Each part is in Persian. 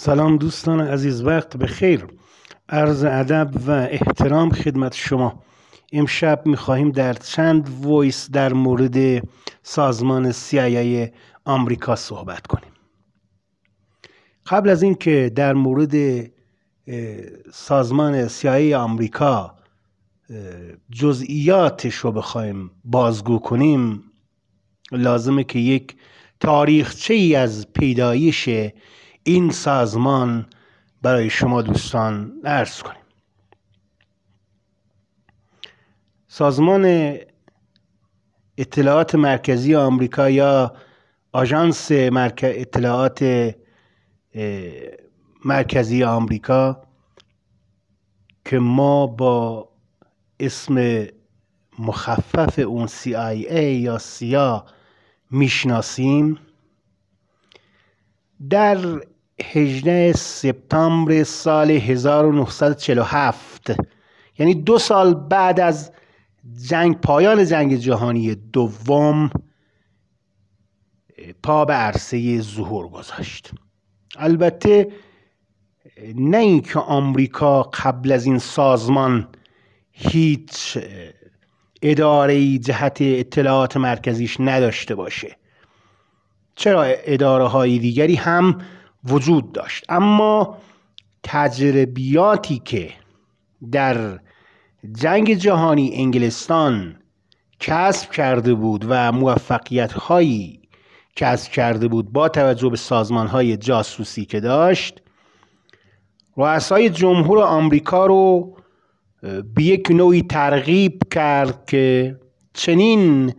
سلام دوستان عزیز، وقت بخیر. عرض ادب و احترام خدمت شما. امشب میخواهیم در چند وایس در مورد سازمان CIA آمریکا صحبت کنیم. قبل از اینکه در مورد سازمان CIA آمریکا جزئیاتش رو بخوایم بازگو کنیم، لازمه که یک تاریخچه ای از پیدایش این سازمان برای شما دوستان عرض کنیم. سازمان اطلاعات مرکزی آمریکا یا آژانس اطلاعات مرکزی آمریکا که ما با اسم مخفف اون CIA یا سیا میشناسیم، در 18 سپتامبر سال 1947، یعنی 2 سال بعد از پایان جنگ جهانی دوم، پا به عرصه ظهور گذاشت. البته نه اینکه آمریکا قبل از این سازمان هیچ اداره‌ای جهت اطلاعات مرکزیش نداشته باشه، چرا اداره های دیگری هم وجود داشت، اما تجربیاتی که در جنگ جهانی انگلستان کسب کرده بود و موفقیت هایی کسب کرده بود با توجه به سازمان های جاسوسی که داشت، رؤسای جمهور آمریکا رو به یک نوعی ترغیب کرد که چنین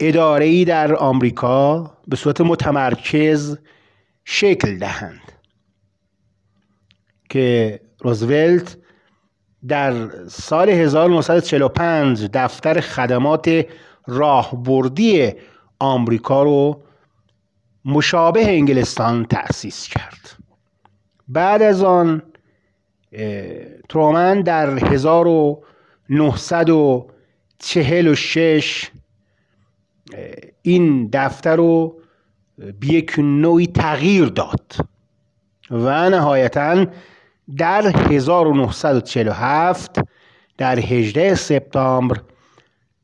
اداره‌ای در آمریکا به صورت متمرکز شکل دهند که روزولت در سال 1945 دفتر خدمات راهبردی آمریکا رو مشابه انگلستان تأسیس کرد. بعد از آن ترومن در 1946 این دفتر رو به یک نوعی تغییر داد و نهایتا در 1947 در 18 سپتامبر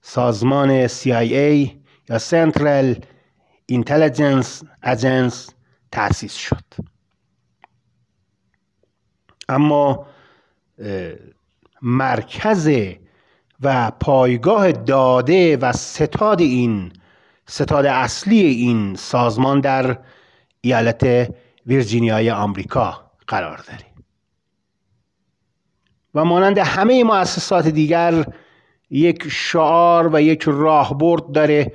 سازمان CIA یا Central Intelligence Agency تأسیس شد. اما مرکز و پایگاه داده و ستاد اصلی این سازمان در ایالت ویرجینیای آمریکا قرار داره و مانند همه مؤسسات دیگر یک شعار و یک راهبرد داره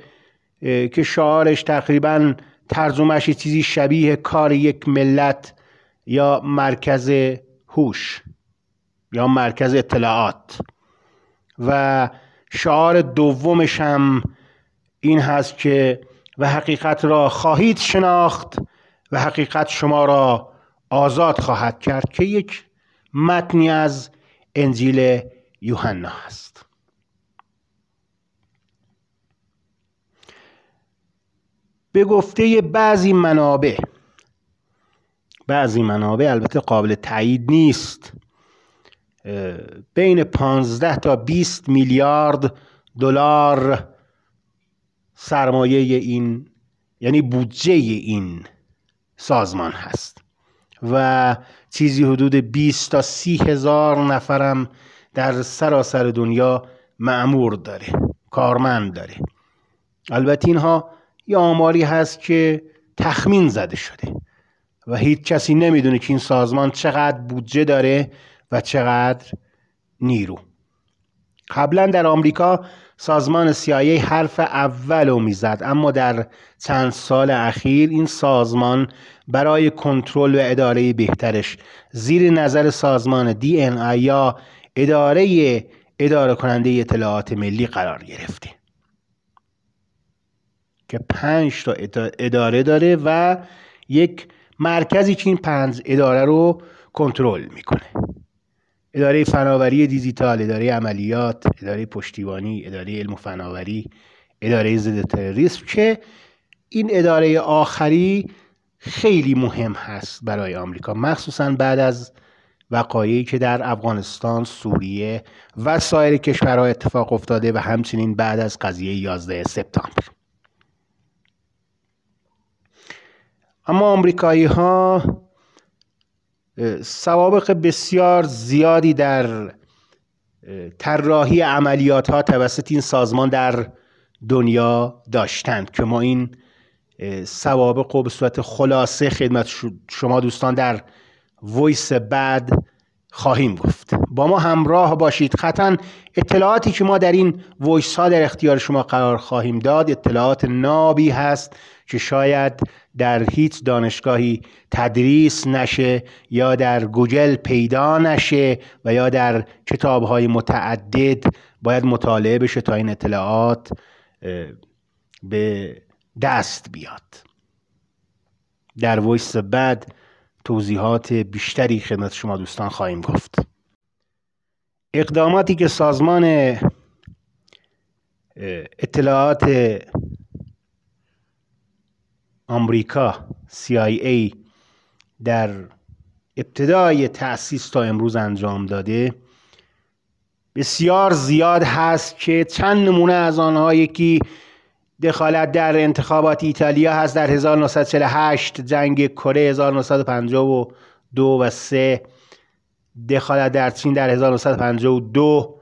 که شعارش تقریبا ترجمهش چیزی شبیه کار یک ملت یا مرکز هوش یا مرکز اطلاعات، و شعار دومش هم این هست که و حقیقت را خواهید شناخت و حقیقت شما را آزاد خواهد کرد، که یک متنی از انجیل یوحنا هست. به گفته بعضی منابع البته قابل تایید نیست، بین 15 تا 20 میلیارد دلار سرمایه این، یعنی بودجه این سازمان هست و چیزی حدود 20 تا 30,000 نفرم در سراسر دنیا مأمور داره، کارمند داره. البته اینها یه آماری هست که تخمین زده شده و هیچ کسی نمیدونه که این سازمان چقدر بودجه داره و چقدر نیرو. قبلا در آمریکا سازمان CIA حرف اول رو میزد، اما در چند سال اخیر این سازمان برای کنترل و اداره بهترش زیر نظر سازمان DNI یا اداره کننده اطلاعات ملی قرار گرفته که 5 تا اداره داره و یک مرکزی که این 5 اداره رو کنترل میکنه: اداره فناوری دیجیتال، اداره عملیات، اداره پشتیبانی، اداره علم و فناوری، اداره ضد تروریسم، که این اداره آخری خیلی مهم هست برای آمریکا، مخصوصا بعد از وقایعی که در افغانستان، سوریه و سایر کشورها اتفاق افتاده و همچنین بعد از قضیه 11 سپتامبر. اما آمریکایی ها سوابق بسیار زیادی در طراحی عملیات ها توسط این سازمان در دنیا داشتند که ما این سوابق رو به صورت خلاصه خدمت شما دوستان در ویس بعد خواهیم گفت. با ما همراه باشید. قطعا اطلاعاتی که ما در این ویس ها در اختیار شما قرار خواهیم داد اطلاعات نابی هست که شاید در هیچ دانشگاهی تدریس نشه یا در گوگل پیدا نشه و یا در کتاب های متعدد باید مطالعه بشه تا این اطلاعات به دست بیاد. در ویس بعد توضیحات بیشتری خدمت شما دوستان خواهیم گفت. اقداماتی که سازمان اطلاعات آمریکا CIA در ابتدای تأسیس تا امروز انجام داده بسیار زیاد هست که چند نمونه از آنها یکی دخالت در انتخابات ایتالیا هست در 1948، جنگ کره 1952 و 3، دخالت در چین در 1952،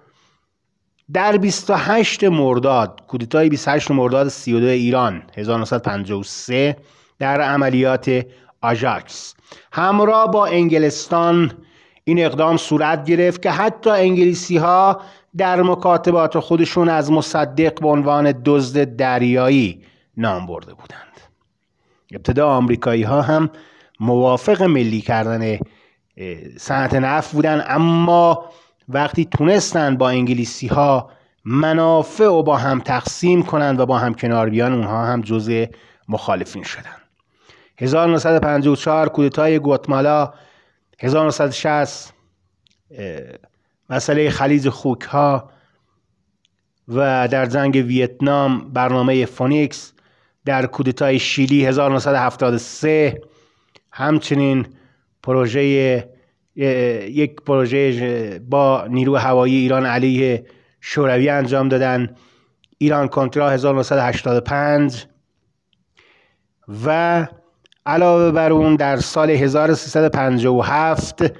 در 28 مرداد کودتای 28 مرداد 32 ایران 1953 در عملیات آژاکس همراه با انگلستان این اقدام صورت گرفت که حتی انگلیسی ها در مکاتبات خودشون از مصدق به عنوان دزد دریایی نام برده بودند. ابتدا آمریکایی ها هم موافق ملی کردن صنعت نفت بودند، اما وقتی تونستند با انگلیسی ها منافع و با هم تقسیم کنند و با هم کنار بیان اونها هم جزء مخالفین شدند. 1954 کودتای گواتمالا، 1960 مسئله خلیج خوک ها و در جنگ ویتنام برنامه فونیکس، در کودتای شیلی 1973، همچنین یک پروژه با نیرو هوایی ایران علیه شوروی انجام دادن، ایران کنترا 1985 و علاوه بر اون در سال 1357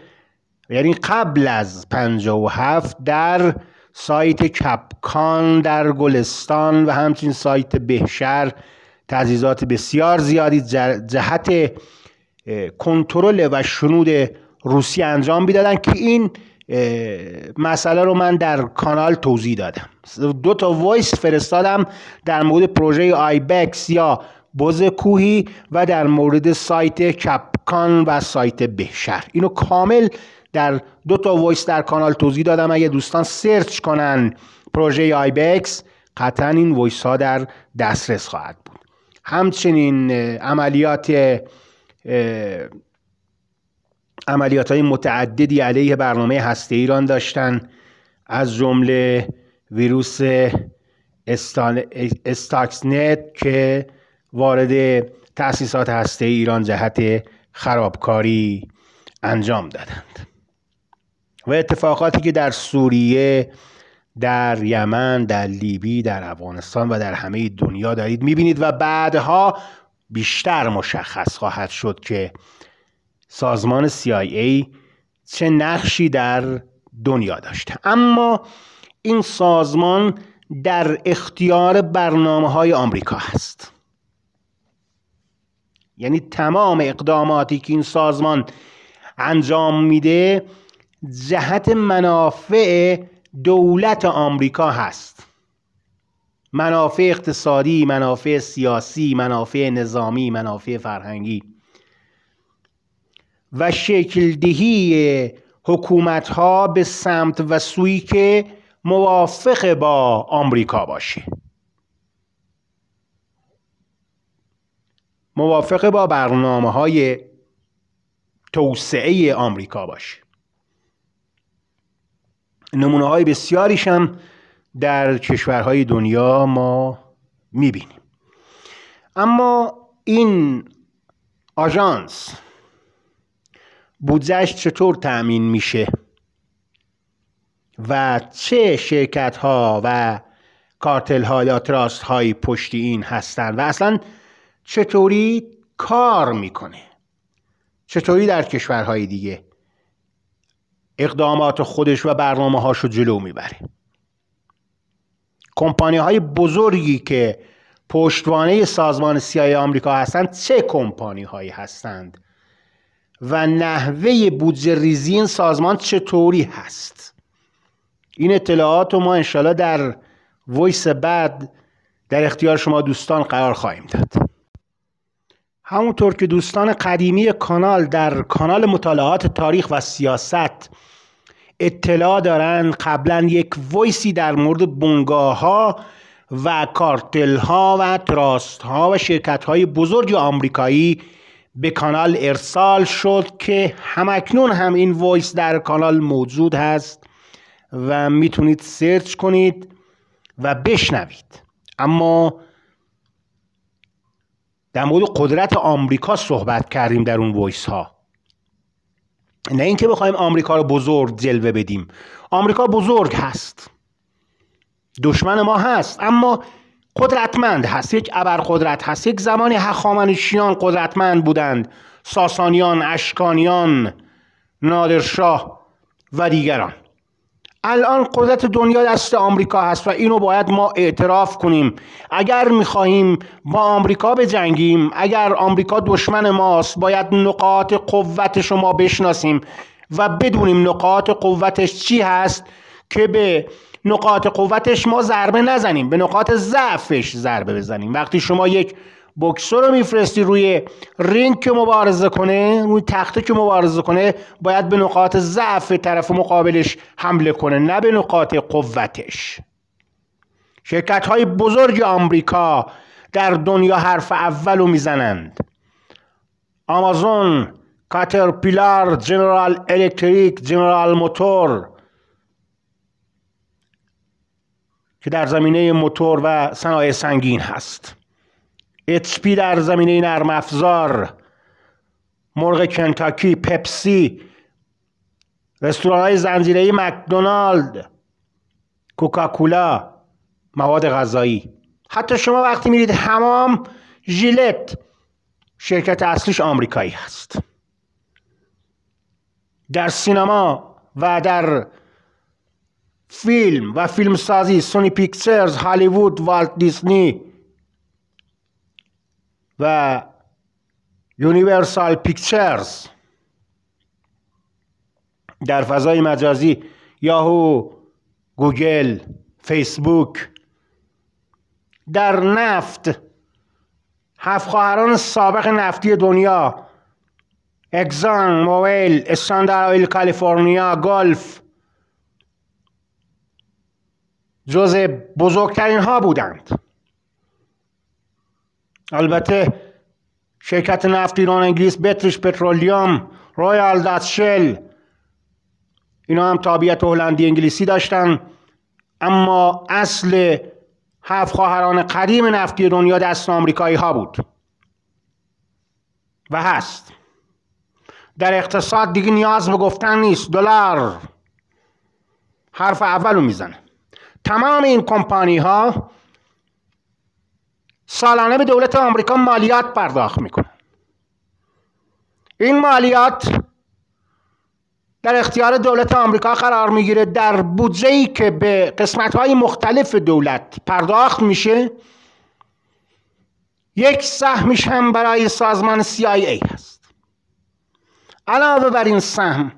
یعنی قبل از 57 در سایت کپکان در گلستان و همچنین سایت بهشهر تجهیزات بسیار زیادی جهت کنترل و شنود روسیه انجام میدادن که این مسئله رو من در کانال توضیح دادم. 2 تا وایس فرستادم در مورد پروژه آیبکس یا بز کوهی و در مورد سایت کپکان و سایت بهشهر. اینو کامل در 2 تا وایس در کانال توضیح دادم. اگه دوستان سرچ کنن پروژه آیبکس قطعا این وایس ها در دسترس خواهد بود. همچنین عملیات های متعددی علیه برنامه هسته ایران داشتن، از جمله ویروس استاکسنت که وارد تأسیسات هسته ایران جهت خرابکاری انجام دادند و اتفاقاتی که در سوریه، در یمن، در لیبی، در افغانستان و در همه دنیا دارید میبینید و بعدها بیشتر مشخص خواهد شد که سازمان CIA چه نقشی در دنیا داشته. اما این سازمان در اختیار برنامه‌های آمریکا هست، یعنی تمام اقداماتی که این سازمان انجام میده جهت منافع دولت آمریکا هست، منافع اقتصادی، منافع سیاسی، منافع نظامی، منافع فرهنگی و شکل‌دهی حکومت‌ها به سمت و سویی که موافق با آمریکا باشه، موافق با برنامه‌های توسعه آمریکا باشه. نمونه‌های بسیاریش هم در کشورهای دنیا ما می‌بینیم. اما این آژانس بودجهش چطور تأمین میشه و چه شرکت ها و کارتل ها یا تراست های پشت این هستن و اصلا چطوری کار میکنه، چطوری در کشورهای دیگه اقدامات خودش و برنامه هاشو جلو میبره. کمپانی های بزرگی که پشتوانه سازمان CIA آمریکا هستند چه کمپانی هایی هستند و نحوه بودجه ریزی این سازمان چطوری هست. این اطلاعات رو ما انشالله در ویس بعد در اختیار شما دوستان قرار خواهیم داد. همونطور که دوستان قدیمی کانال در کانال مطالعات تاریخ و سیاست اطلاع دارن، قبلا یک ویسی در مورد بنگاه ها و کارتل ها و تراست ها و شرکت های بزرگ آمریکایی به کانال ارسال شد که همکنون هم این ویس در کانال موجود هست و میتونید سرچ کنید و بشنوید. اما در مورد قدرت آمریکا صحبت کردیم در اون ویس ها، نه اینکه بخوایم آمریکا رو بزرگ جلوه بدیم. آمریکا بزرگ هست، دشمن ما هست، اما قدرتمند هست، یک ابرقدرت هست. یک زمانی هخامنشیان قدرتمند بودند، ساسانیان، اشکانیان، نادرشاه و دیگران. الان قدرت دنیا دست آمریکا هست و اینو باید ما اعتراف کنیم. اگر میخواهیم با آمریکا بجنگیم، اگر آمریکا دشمن ماست، باید نقاط قوتش رو ما بشناسیم و بدونیم نقاط قوتش چی هست که به نقاط قوتش ما ضربه نزنیم، به نقاط ضعفش ضربه بزنیم. وقتی شما یک بوکسور رو میفرستی روی رینگ که مبارزه کنه، روی تخته که مبارزه کنه، باید به نقاط ضعف طرف مقابلش حمله کنه، نه به نقاط قوتش. شرکت های بزرگ آمریکا در دنیا حرف اولو میزنند. آمازون، کاترپیلار، جنرال الکتریک، جنرال موتور که در زمینه موتور و صنایع سنگین هست، HP در زمینه نرم افزار، مرغ کنتاکی، پپسی، رستوران‌های زنجیره‌ای مکدونالد، کوکاکولا، مواد غذایی. حتی شما وقتی میرید حمام، ژیلت شرکت اصلیش آمریکایی هست. در سینما و در فیلم و فیلمسازی، سونی پیکچرز، هالیوود، والت دیزنی و یونیورسال پیکچرز. در فضای مجازی یاهو، گوگل، فیسبوک. در نفت، هفت خواهران سابق نفتی دنیا، اکسان موبیل، استاندارد اویل کالیفرنیا، گلف، جزء بزرگترین ها بودند. البته شرکت نفت ایران انگلیس، بریتیش پترولیوم، رویال دچ شل، اینا هم تابعیت هلندی انگلیسی داشتن، اما اصل هفت خواهران قدیم نفتی دنیا دست آمریکایی ها بود و هست. در اقتصاد دیگه نیاز به گفتن نیست، دلار حرف اولو میزنه. تمام این کمپانی ها سالانه به دولت آمریکا مالیات پرداخت میکنن. این مالیات در اختیار دولت آمریکا قرار میگیره. در بودجه‌ای که به قسمت‌های مختلف دولت پرداخت میشه، یک سهمیش هم برای سازمان CIA هست. علاوه بر این سهم،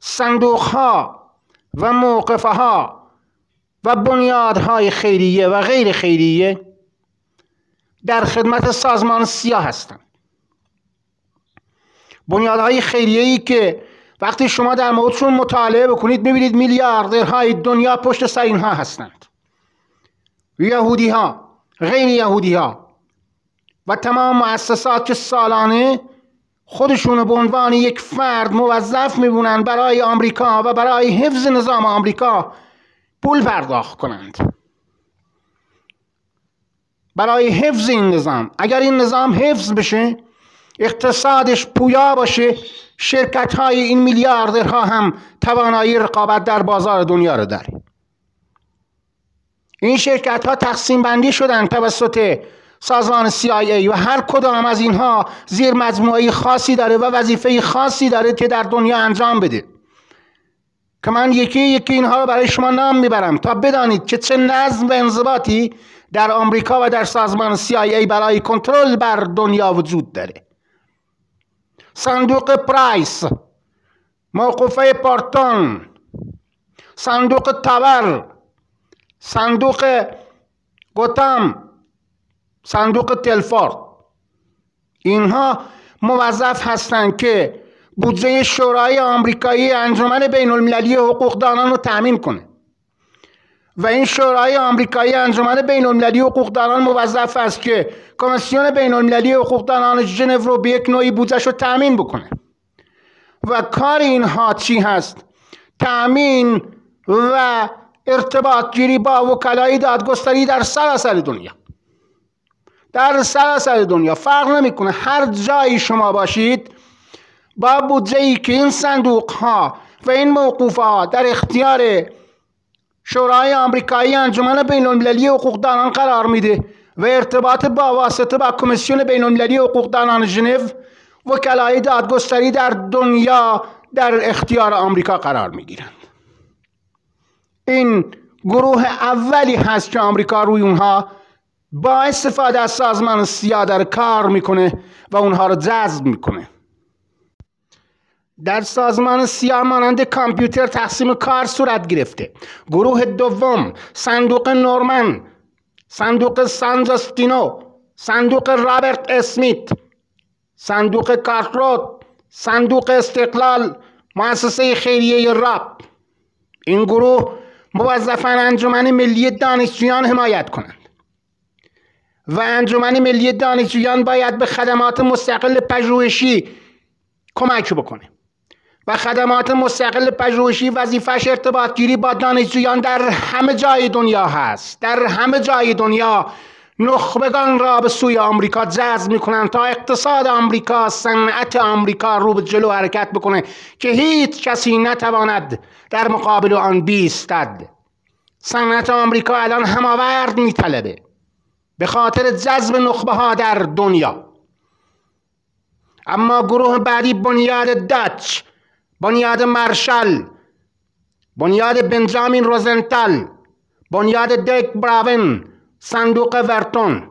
صندوق‌ها و موقف‌ها و بنیادهای خیریه و غیر خیریه در خدمت سازمان CIA هستند. بنیادهای خیریه‌ای که وقتی شما در موردشون مطالعه بکنید می‌بینید میلیاردرهای دنیا پشت سر اینها هستند. یهودی‌ها، غیر یهودی‌ها و تمام مؤسسات که سالانه خودشون به عنوان یک فرد موظف می‌بونن برای آمریکا و برای حفظ نظام آمریکا پول پرداخت کنند، برای حفظ این نظام. اگر این نظام حفظ بشه، اقتصادش پویا باشه، شرکت های این میلیاردرها هم توانایی رقابت در بازار دنیا رو داره. این شرکت ها تقسیم بندی شدن توسط سازمان CIA و هر کدام از اینها زیر مجموعه خاصی داره و وظیفه خاصی داره که در دنیا انجام بده، که من یکی یکی اینها رو برای شما نام میبرم تا بدانید که چه نظم و انضباطی در آمریکا و در سازمان CIA برای کنترل بر دنیا وجود داره. صندوق پرایس، موقوفه پارتون، صندوق تاور، صندوق گوتام، صندوق تلفورد، اینها موظف هستند که بودجه شورای آمریکایی انجمن بین المللی حقوقدانان رو تأمین کنه و این شورای آمریکایی انجمن بین المللی حقوقدانان موظف است که کمیسیون بین المللی حقوقدانان ژنو رو به یک نوعی بودجهش رو تأمین بکنه و کار اینها چی هست؟ تأمین و ارتباط گیری با وکلای دادگستری در سراسر دنیا. در سراسر دنیا فرق نمیکنه، هر جایی شما باشید با بودجه‌ای که این صندوق ها و این موقوفه ها در اختیار شورای آمریکایی انجمن بین المللی حقوقدانان قرار میده و ارتباط با واسطه با کمیسیون بین المللی حقوقدانان ژنو، وکلای دادگستری در دنیا در اختیار آمریکا قرار میگیرند. این گروه اولی هست که آمریکا روی اونها با استفاده از سازمان سیا در کار میکنه و اونها رو جذب میکنه. در سازمان سیا مانند کامپیوتر تقسیم کار صورت گرفته. گروه دوم، صندوق نورمن، صندوق سانجاستینو، صندوق رابرت اسمیت، صندوق کارتروت، صندوق استقلال، مؤسسه خیریه راب. این گروه موظفن انجمن ملی دانشجویان حمایت کنند و انجمن ملی دانشجویان باید به خدمات مستقل پژوهشی کمک بکنه و خدمات مستقل پژوهشی وظیفه‌اش ارتباط گیری با دانشجویان در همه جای دنیا هست. در همه جای دنیا نخبگان را به سوی آمریکا جذب میکنند تا اقتصاد آمریکا، صنعت آمریکا رو به جلو حرکت بکنه که هیچ کسی نتواند در مقابل آن بیستد. صنعت آمریکا الان هماورد میطلبه به خاطر جذب نخبه ها در دنیا. اما گروه بعدی، بنیاد داچ، بنیاد مارشال، بنیاد بنجامین روزنتال، بنیاد دیک براون، صندوق ورتون،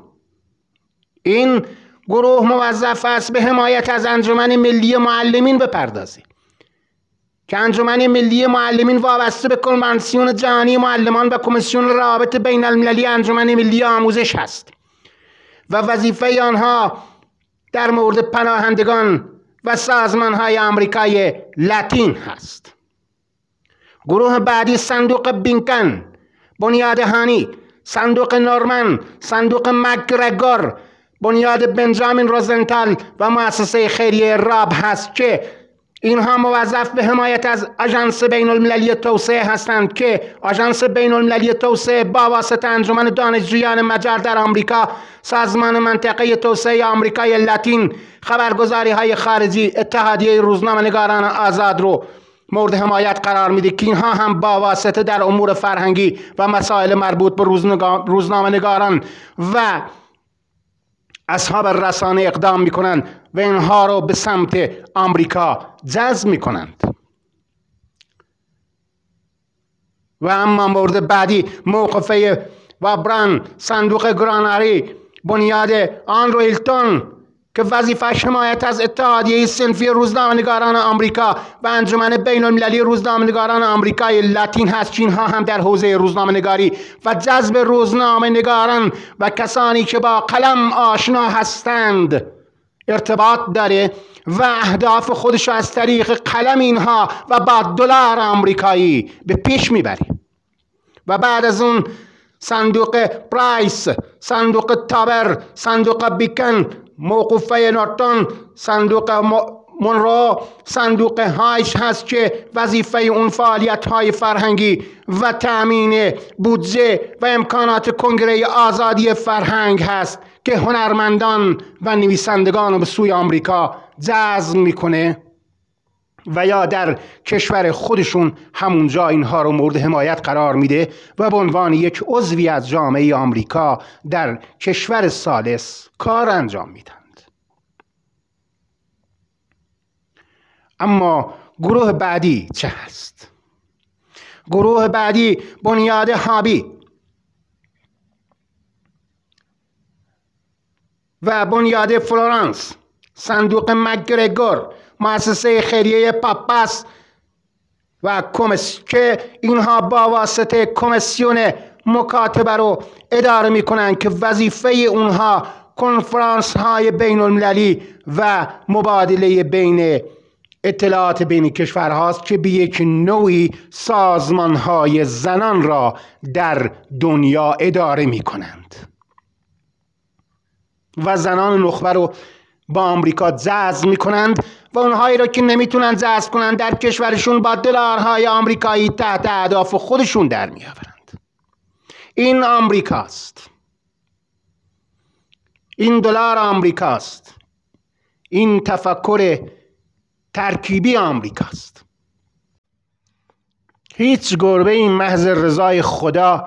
این گروه موظف است به حمایت از انجمن ملی معلمین بپردازه که انجمن ملی معلمین وابسته به کنوانسیون جهانی معلمان و کمیسیون روابط بین المللی انجمن ملی آموزش هست و وظیفه آنها در مورد پناهندگان و سازمان‌های آمریکای لاتین هست. گروه بعدی، صندوق بینکن، بنیاد هانی، صندوق نورمن، صندوق مک‌گرگور، بنیاد بنجامین روزنتال و مؤسسه خیریه راب هست که اینها موظف به حمایت از آژانس بین المللی توسعه هستند که آژانس بین المللی توسعه با واسطه انجمن دانشجویان مجر در آمریکا، سازمان منطقه توسعه آمریکای لاتین، خبرگزاری های خارجی، اتحادیه روزنامه‌نگاران آزاد رو مورد حمایت قرار میده که اینها هم با واسطه در امور فرهنگی و مسائل مربوط به روزنامه‌نگاران و اصحاب رسانه اقدام میکنند و اینها رو به سمت آمریکا جذب میکنند. و اما مورد بعدی، موقفه وابران، صندوق گراناری، بنیاد آندرو هیلتون که وظیفه‌اش حمایت از اتحادیه صنفی روزنامه‌نگاران آمریکا و انجمن بین‌المللی روزنامه‌نگاران آمریکای لاتین هست که اینها هم در حوزه روزنامه‌نگاری و جذب روزنامه‌نگاران و کسانی که با قلم آشنا هستند ارتباط داره و اهداف خودش از طریق قلم اینها و با دلار آمریکایی به پیش میبره. و بعد از اون، صندوق پرایس، صندوق تابر، صندوق بیکن، موقوفه نورتون، صندوق مونرو، صندوق هایش هست که وظیفه اون فعالیت های فرهنگی و تأمین بودجه و امکانات کنگره آزادی فرهنگ هست که هنرمندان و نویسندگان رو به سوی آمریکا جذب میکنه و یا در کشور خودشون همونجا اینها رو مورد حمایت قرار میده و به عنوان یک عضوی از جامعه آمریکا در کشور ثالث کار انجام میدند. اما گروه بعدی چه هست؟ گروه بعدی بنیاد هابی و بنیاد فلورانس، صندوق مک‌گرگور، مؤسسه خیریه پاپاس و که اینها با واسطه کمیسیون مکاتبه رو اداره میکنن که وظیفه اونها کنفرانس های بین المللی و مبادله بین اطلاعات بین کشورهاست که به یک نوعی سازمان های زنان را در دنیا اداره میکنند و زنان نخبه رو با آمریکا جذب میکنند و اونهایی را که نمیتونن جذب کنند در کشورشون با دلارهای آمریکایی تحت اهداف خودشون در میآورند. این آمریکاست، این دلار آمریکاست، این تفکر ترکیبی آمریکاست. هیچ گربه این محض رضای خدا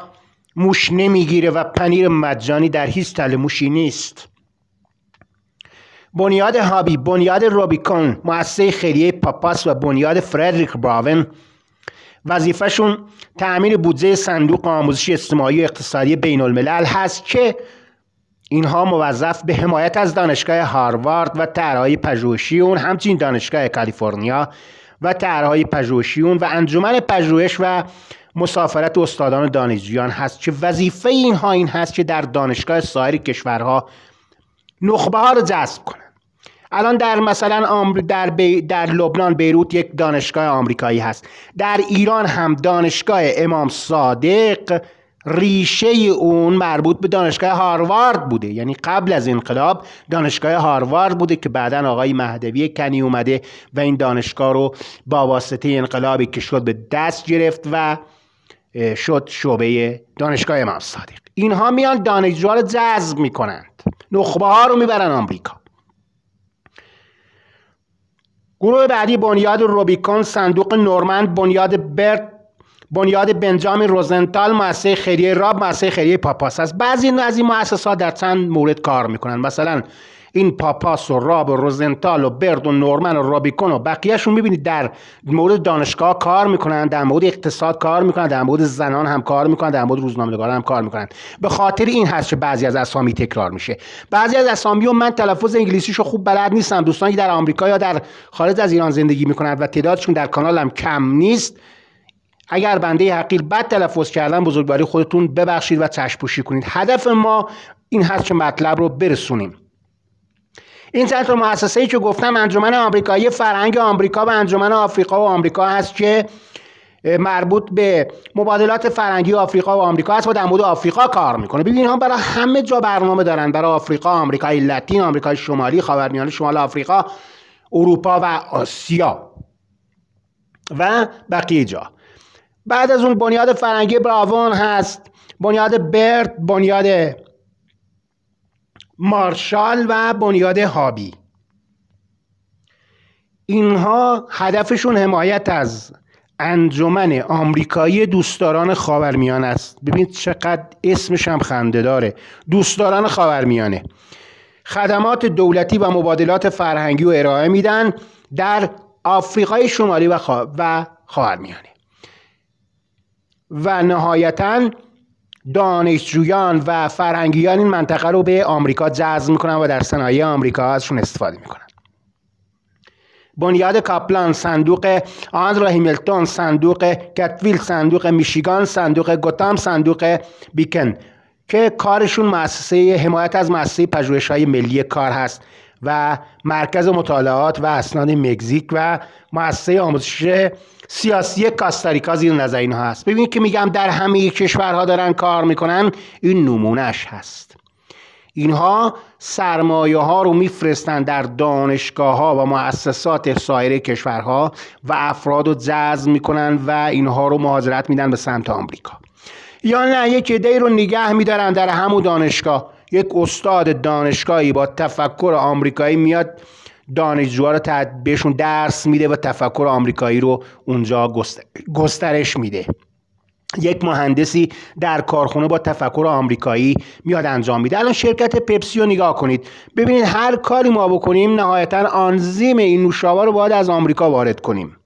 موش نمیگیره و پنیر مجانی در هیچ تله موشی نیست. بنیاد هابی، بنیاد روبیکون، مؤسسه خیریه پاپاس و بنیاد فردریک براون وظیفهشون تأمین بودجه صندوق آموزش اجتماعی و اقتصادی بین الملل هست که اینها موظف به حمایت از دانشگاه هاروارد و طرحهای پژوهشی اون، همچنین دانشگاه کالیفرنیا و طرحهای پژوهشی اون و انجمن پژوهش و مسافرت استادان و دانشجویان هست که وظیفه اینها این هست که در دانشگاه سایر کشورها نخبه ها رو جذب کنن. الان در مثلا در لبنان، بیروت، یک دانشگاه آمریکایی هست. در ایران هم دانشگاه امام صادق ریشه اون مربوط به دانشگاه هاروارد بوده، یعنی قبل از انقلاب دانشگاه هاروارد بوده که بعداً آقای مهدوی کنی اومده و این دانشگاه رو با واسطه انقلابی که شد به دست گرفت و شد شعبه دانشگاه امام صادق. اینها میان دانشجوها رو جذب میکنند، نخبه ها رو میبرن آمریکا. گروه بعدی بنیاد روبیکون، صندوق نورمند، بنیاد برت، بنیاد بنجامین روزنتال، مؤسسه خیریه راب، مؤسسه خیریه پاپاس است. بعضی از این مؤسسات در چند مورد کار میکنن، مثلا این پاپاس و راب و روزنتال و برد و نورمن و رابیکون و بقیهشون میبینید در مورد دانشگاه کار میکنن، در مورد اقتصاد کار میکنن، در مورد زنان هم کار میکنن، در مورد روزنامه‌نگاران هم کار میکنن. به خاطر این هست که بعضی از اسامی تکرار میشه. بعضی از اسامی و من تلفظ انگلیسیشو خوب بلد نیستم، دوستانی که در آمریکا یا در خارج از ایران زندگی میکنند و تعدادشون در کانالم کم نیست، اگر بنده حقیر بد تلفظ کردم بزرگواری خودتون ببخشید و چشم‌پوشی کنید. هدف ما این هست که مطلب رو برسونیم. این چند تا مؤسسه‌ای که گفتم، انجمن آمریکایی فرهنگ آمریکا و انجمن آفریقا و آمریکا هست که مربوط به مبادلات فرهنگی آفریقا و آمریکا است و در مورد آفریقا کار میکنه. ببینید ها برای همه جا برنامه دارن، برای آفریقا، آمریکای لاتین، آمریکای شمالی، خاورمیانه، شمال آفریقا، اروپا و آسیا و بقیه جا. بعد از اون بنیاد فرنگی براون هست، بنیاد برد، بنیاد مارشال و بنیاد هابی. اینها هدفشون حمایت از انجمن آمریکایی دوستداران خاورمیانه است. ببین چقدر اسمش هم خنده داره، دوستداران خاورمیانه. خدمات دولتی و مبادلات فرهنگی رو ارائه میدن در آفریقای شمالی و خاورمیانه. و نهایتا دانشجویان و فرهنگیان این منطقه رو به آمریکا جذب میکنن و در صنایع آمریکا ازشون استفاده میکنن. بنیاد کاپلان، صندوق آندرا هیمیلتون، صندوق کتویل، صندوق میشیگان، صندوق گوتام، صندوق بیکن که کارشون مؤسسه حمایت از مؤسسه پژوهش‌های ملی کار هست و مرکز مطالعات و اسناد مکزیک و مؤسسه آموزش سیاسی کاستاریکا زیر نظر اینها هست. ببینید که میگم در همه کشورها دارن کار میکنن، این نمونهش هست. اینها سرمایه ها رو میفرستن در دانشگاه ها و مؤسسات سایر کشورها و افراد رو جذب میکنن و اینها رو مهاجرت میدن به سمت آمریکا. یا نه، یک عده‌ای رو نگه میدارن در همون دانشگاه یک استاد دانشگاهی با تفکر آمریکایی میاد دانشجوها رو بهشون درس میده و تفکر آمریکایی رو اونجا گسترش میده. یک مهندسی در کارخونه با تفکر آمریکایی میاد انجام میده. الان شرکت پپسی رو نگاه کنید، ببینید هر کاری ما بکنیم نهایتا آنزیم این نوشابه رو باید از آمریکا وارد کنیم.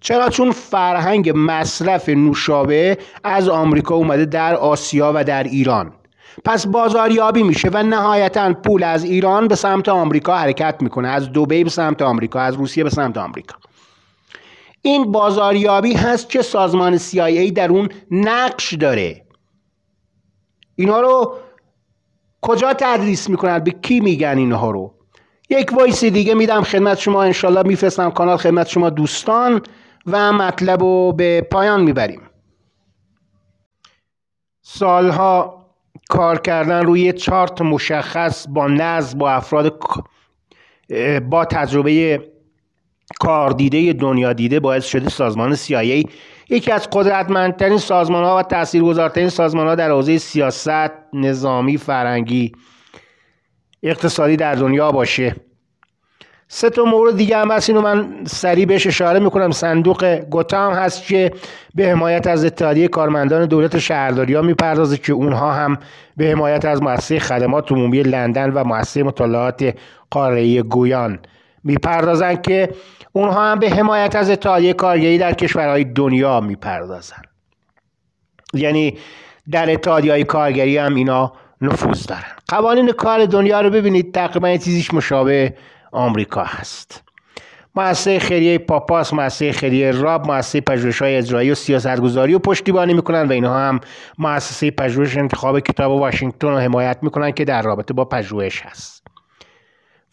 چرا؟ چون فرهنگ مصرف نوشابه از آمریکا اومده در آسیا و در ایران. پس بازاریابی میشه و نهایتا پول از ایران به سمت آمریکا حرکت میکنه، از دبی به سمت آمریکا، از روسیه به سمت آمریکا. این بازاریابی هست که سازمان CIA در اون نقش داره. اینا رو کجا تدریس میکنن؟ به کی میگن اینها رو؟ یک وایسی دیگه میدم خدمت شما، انشالله میفرستم کانال خدمت شما دوستان و مطلب رو به پایان میبریم. سالها کار کردن روی چارت مشخص با نظم، با افراد با تجربه کار دیده، دنیا دیده، باعث شده سازمان CIA یکی از قدرتمندترین سازمان‌ها و تاثیرگذارترین سازمان‌ها در حوزه سیاست، نظامی، فرهنگی، اقتصادی در دنیا باشه. سه تا مورد دیگه هم هست، اینو من سریع بهش اشاره میکنم. صندوق گوتام هست که به حمایت از اتحادیه کارمندان دولت شهرداری‌ها میپردازه که اونها هم به حمایت از مؤسسه خدمات عمومی لندن و مؤسسه مطالعات قاره‌ای گویان میپردازن که اونها هم به حمایت از اتحادیه کارگری در کشورهای دنیا میپردازن. یعنی در اتحادیه‌های کارگری هم اینا نفوذ دارن. قوانین کار دنیا رو ببینید، تقریبا چیزیش مشابه آمریکا هست. مؤسسه خیریه پاپاس، مؤسسه خیریه راب، مؤسسه پژوهش‌های اجرایی و سیاستگذاری و پشتیبانی میکنن و اینها هم مؤسسه پژوهش انتخاب کتاب واشنگتن رو حمایت میکنن که در رابطه با پژوهش هست.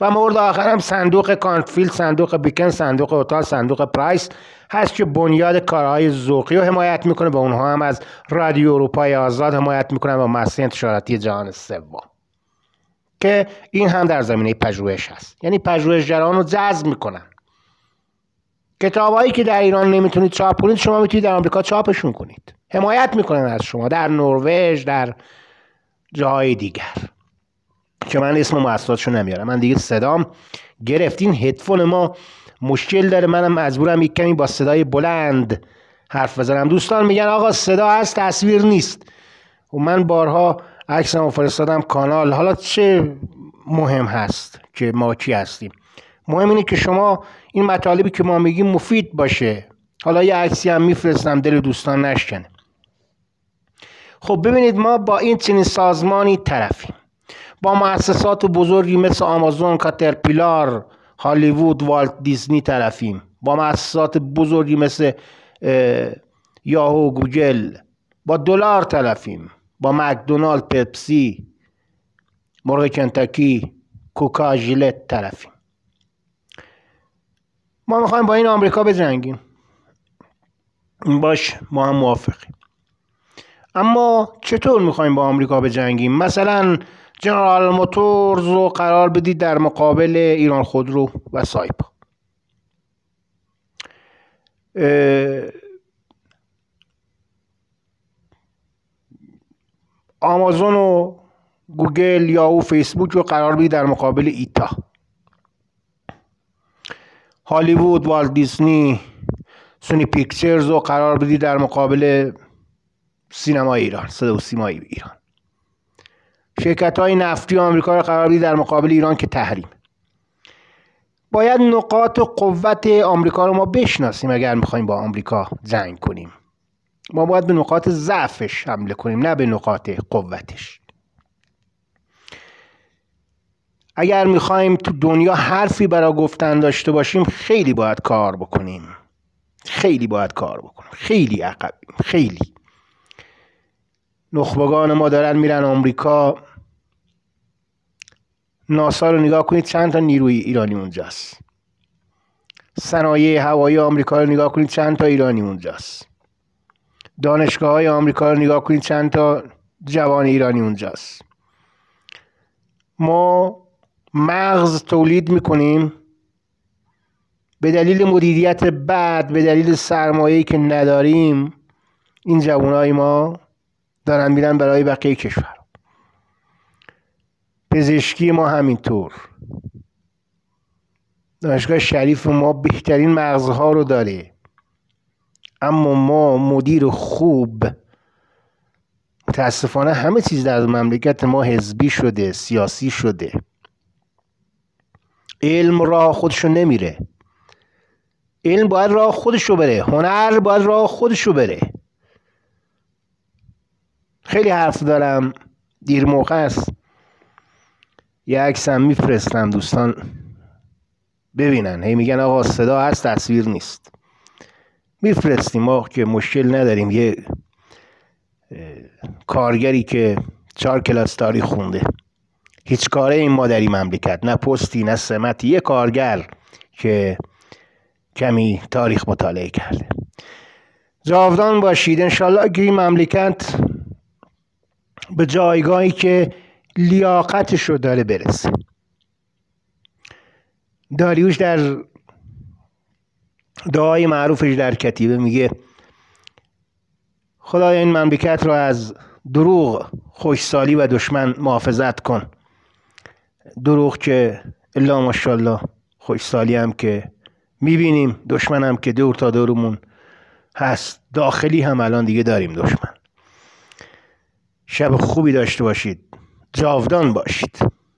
و مورد آخر هم صندوق کانفیلد، صندوق بیکن، صندوق اوتال، صندوق پرایس هست که بنیاد کارهای ذوقی رو حمایت میکنه و اونها هم از رادیو اروپای آزاد حمایت میکنن و مؤسسه انتشاراتی جهان سوم که این هم در زمینه پژوهش هست. یعنی پژوهشگران رو جذب میکنن. کتابایی که در ایران نمیتونید چاپ کنید شما میتونید در آمریکا چاپشون کنید. حمایت میکنن از شما در نروژ، در جاهای دیگر که من اسم مؤسساتشو نمیارم. من دیگه صدام گرفتین، هدفون ما مشکل داره، منم مجبورم یک کمی با صدای بلند حرف بزنم. دوستان میگن آقا صدا هست تصویر نیست و من بارها عکسمو فرستادم کانال. حالا چه مهم هست که ما کی هستیم؟ مهم اینه که شما این مطالبی که ما میگیم مفید باشه. حالا یه عکسی هم میفرستم دل دوستان نشکنه. خب ببینید ما با این چنین سازمانی طرفیم، با مؤسسات بزرگی مثل آمازون، کاترپیلار، هالیوود، والت دیزنی طرفیم، با مؤسسات بزرگی مثل یاهو، گوگل، با دلار طرفیم، با مکدونالد، پپسی، مرغ کنتاکی، کوکا، ژیلت طرفیم. ما میخوایم با این آمریکا بجنگیم. باش، ما هم موافقیم. اما چطور میخوایم با آمریکا بجنگیم؟ مثلا جنرال موتورز رو قرار بدید در مقابل ایران خودرو و سایپا. آمازون و گوگل، یاهو، فیسبوک رو قرار بدید در مقابل ایتا. هالیوود، والت دیزنی، سونی پیکچرز رو قرار بدید در مقابل سینما ایران، صدا و سیمای ایران. شرکت های نفتی آمریکا رو قرار بدید در مقابل ایران که تحریم. باید نقاط و قوت آمریکا رو ما بشناسیم اگر میخوایم با آمریکا جنگ کنیم. ما باید به نقاط ضعفش حمله کنیم نه به نقاط قوتش. اگر میخوایم تو دنیا حرفی برای گفتن داشته باشیم خیلی باید کار بکنیم. خیلی عقبیم. نخبگان ما دارن میرن آمریکا. ناسا رو نگاه کنید، چند تا نیروی ایرانی اونجاست. صنایع هوایی آمریکا رو نگاه کنید، چند تا ایرانی اونجاست. دانشگاه های آمریکا رو نگاه کنید، چند تا جوان ایرانی اونجاست. ما مغز تولید میکنیم به دلیل مدیریت بد، به دلیل سرمایه‌ای که نداریم. این جوانای ما دارن میرن برای بقیه کشور. پزشکی ما همینطور. دانشگاه شریف ما بهترین مغزها رو داره، اما ما مدیر خوب، متاسفانه همه چیز در مملکت ما حزبی شده، سیاسی شده. علم راه خودشو نمیره. علم باید راه خودشو بره، هنر باید راه خودشو بره. خیلی حرف دارم، دیر موقع است. یه عکس هم میفرستم دوستان ببینن. هی میگن آقا صدا هست تصویر نیست. میفرستیم آقا که مشکل نداریم. یه کارگری که 4 کلاس تاریخ خونده، هیچ کاره این مادری مملکت، نه پستی نه سمتی، یه کارگر که کمی تاریخ مطالعه کرده. جاودان باشید انشالله که این مملکت به جایگاهی که لیاقتش رو داره برسه. داریوش در دعای معروفش در کتیبه میگه خدایا این مملکت را از دروغ، خوشسالی و دشمن محافظت کن. دروغ که الا ماشاءالله، خوشسالی هم که میبینیم، دشمن هم که دور تا دورمون هست، داخلی هم الان دیگه داریم دشمن. شب خوبی داشته باشید، جاودان باشید.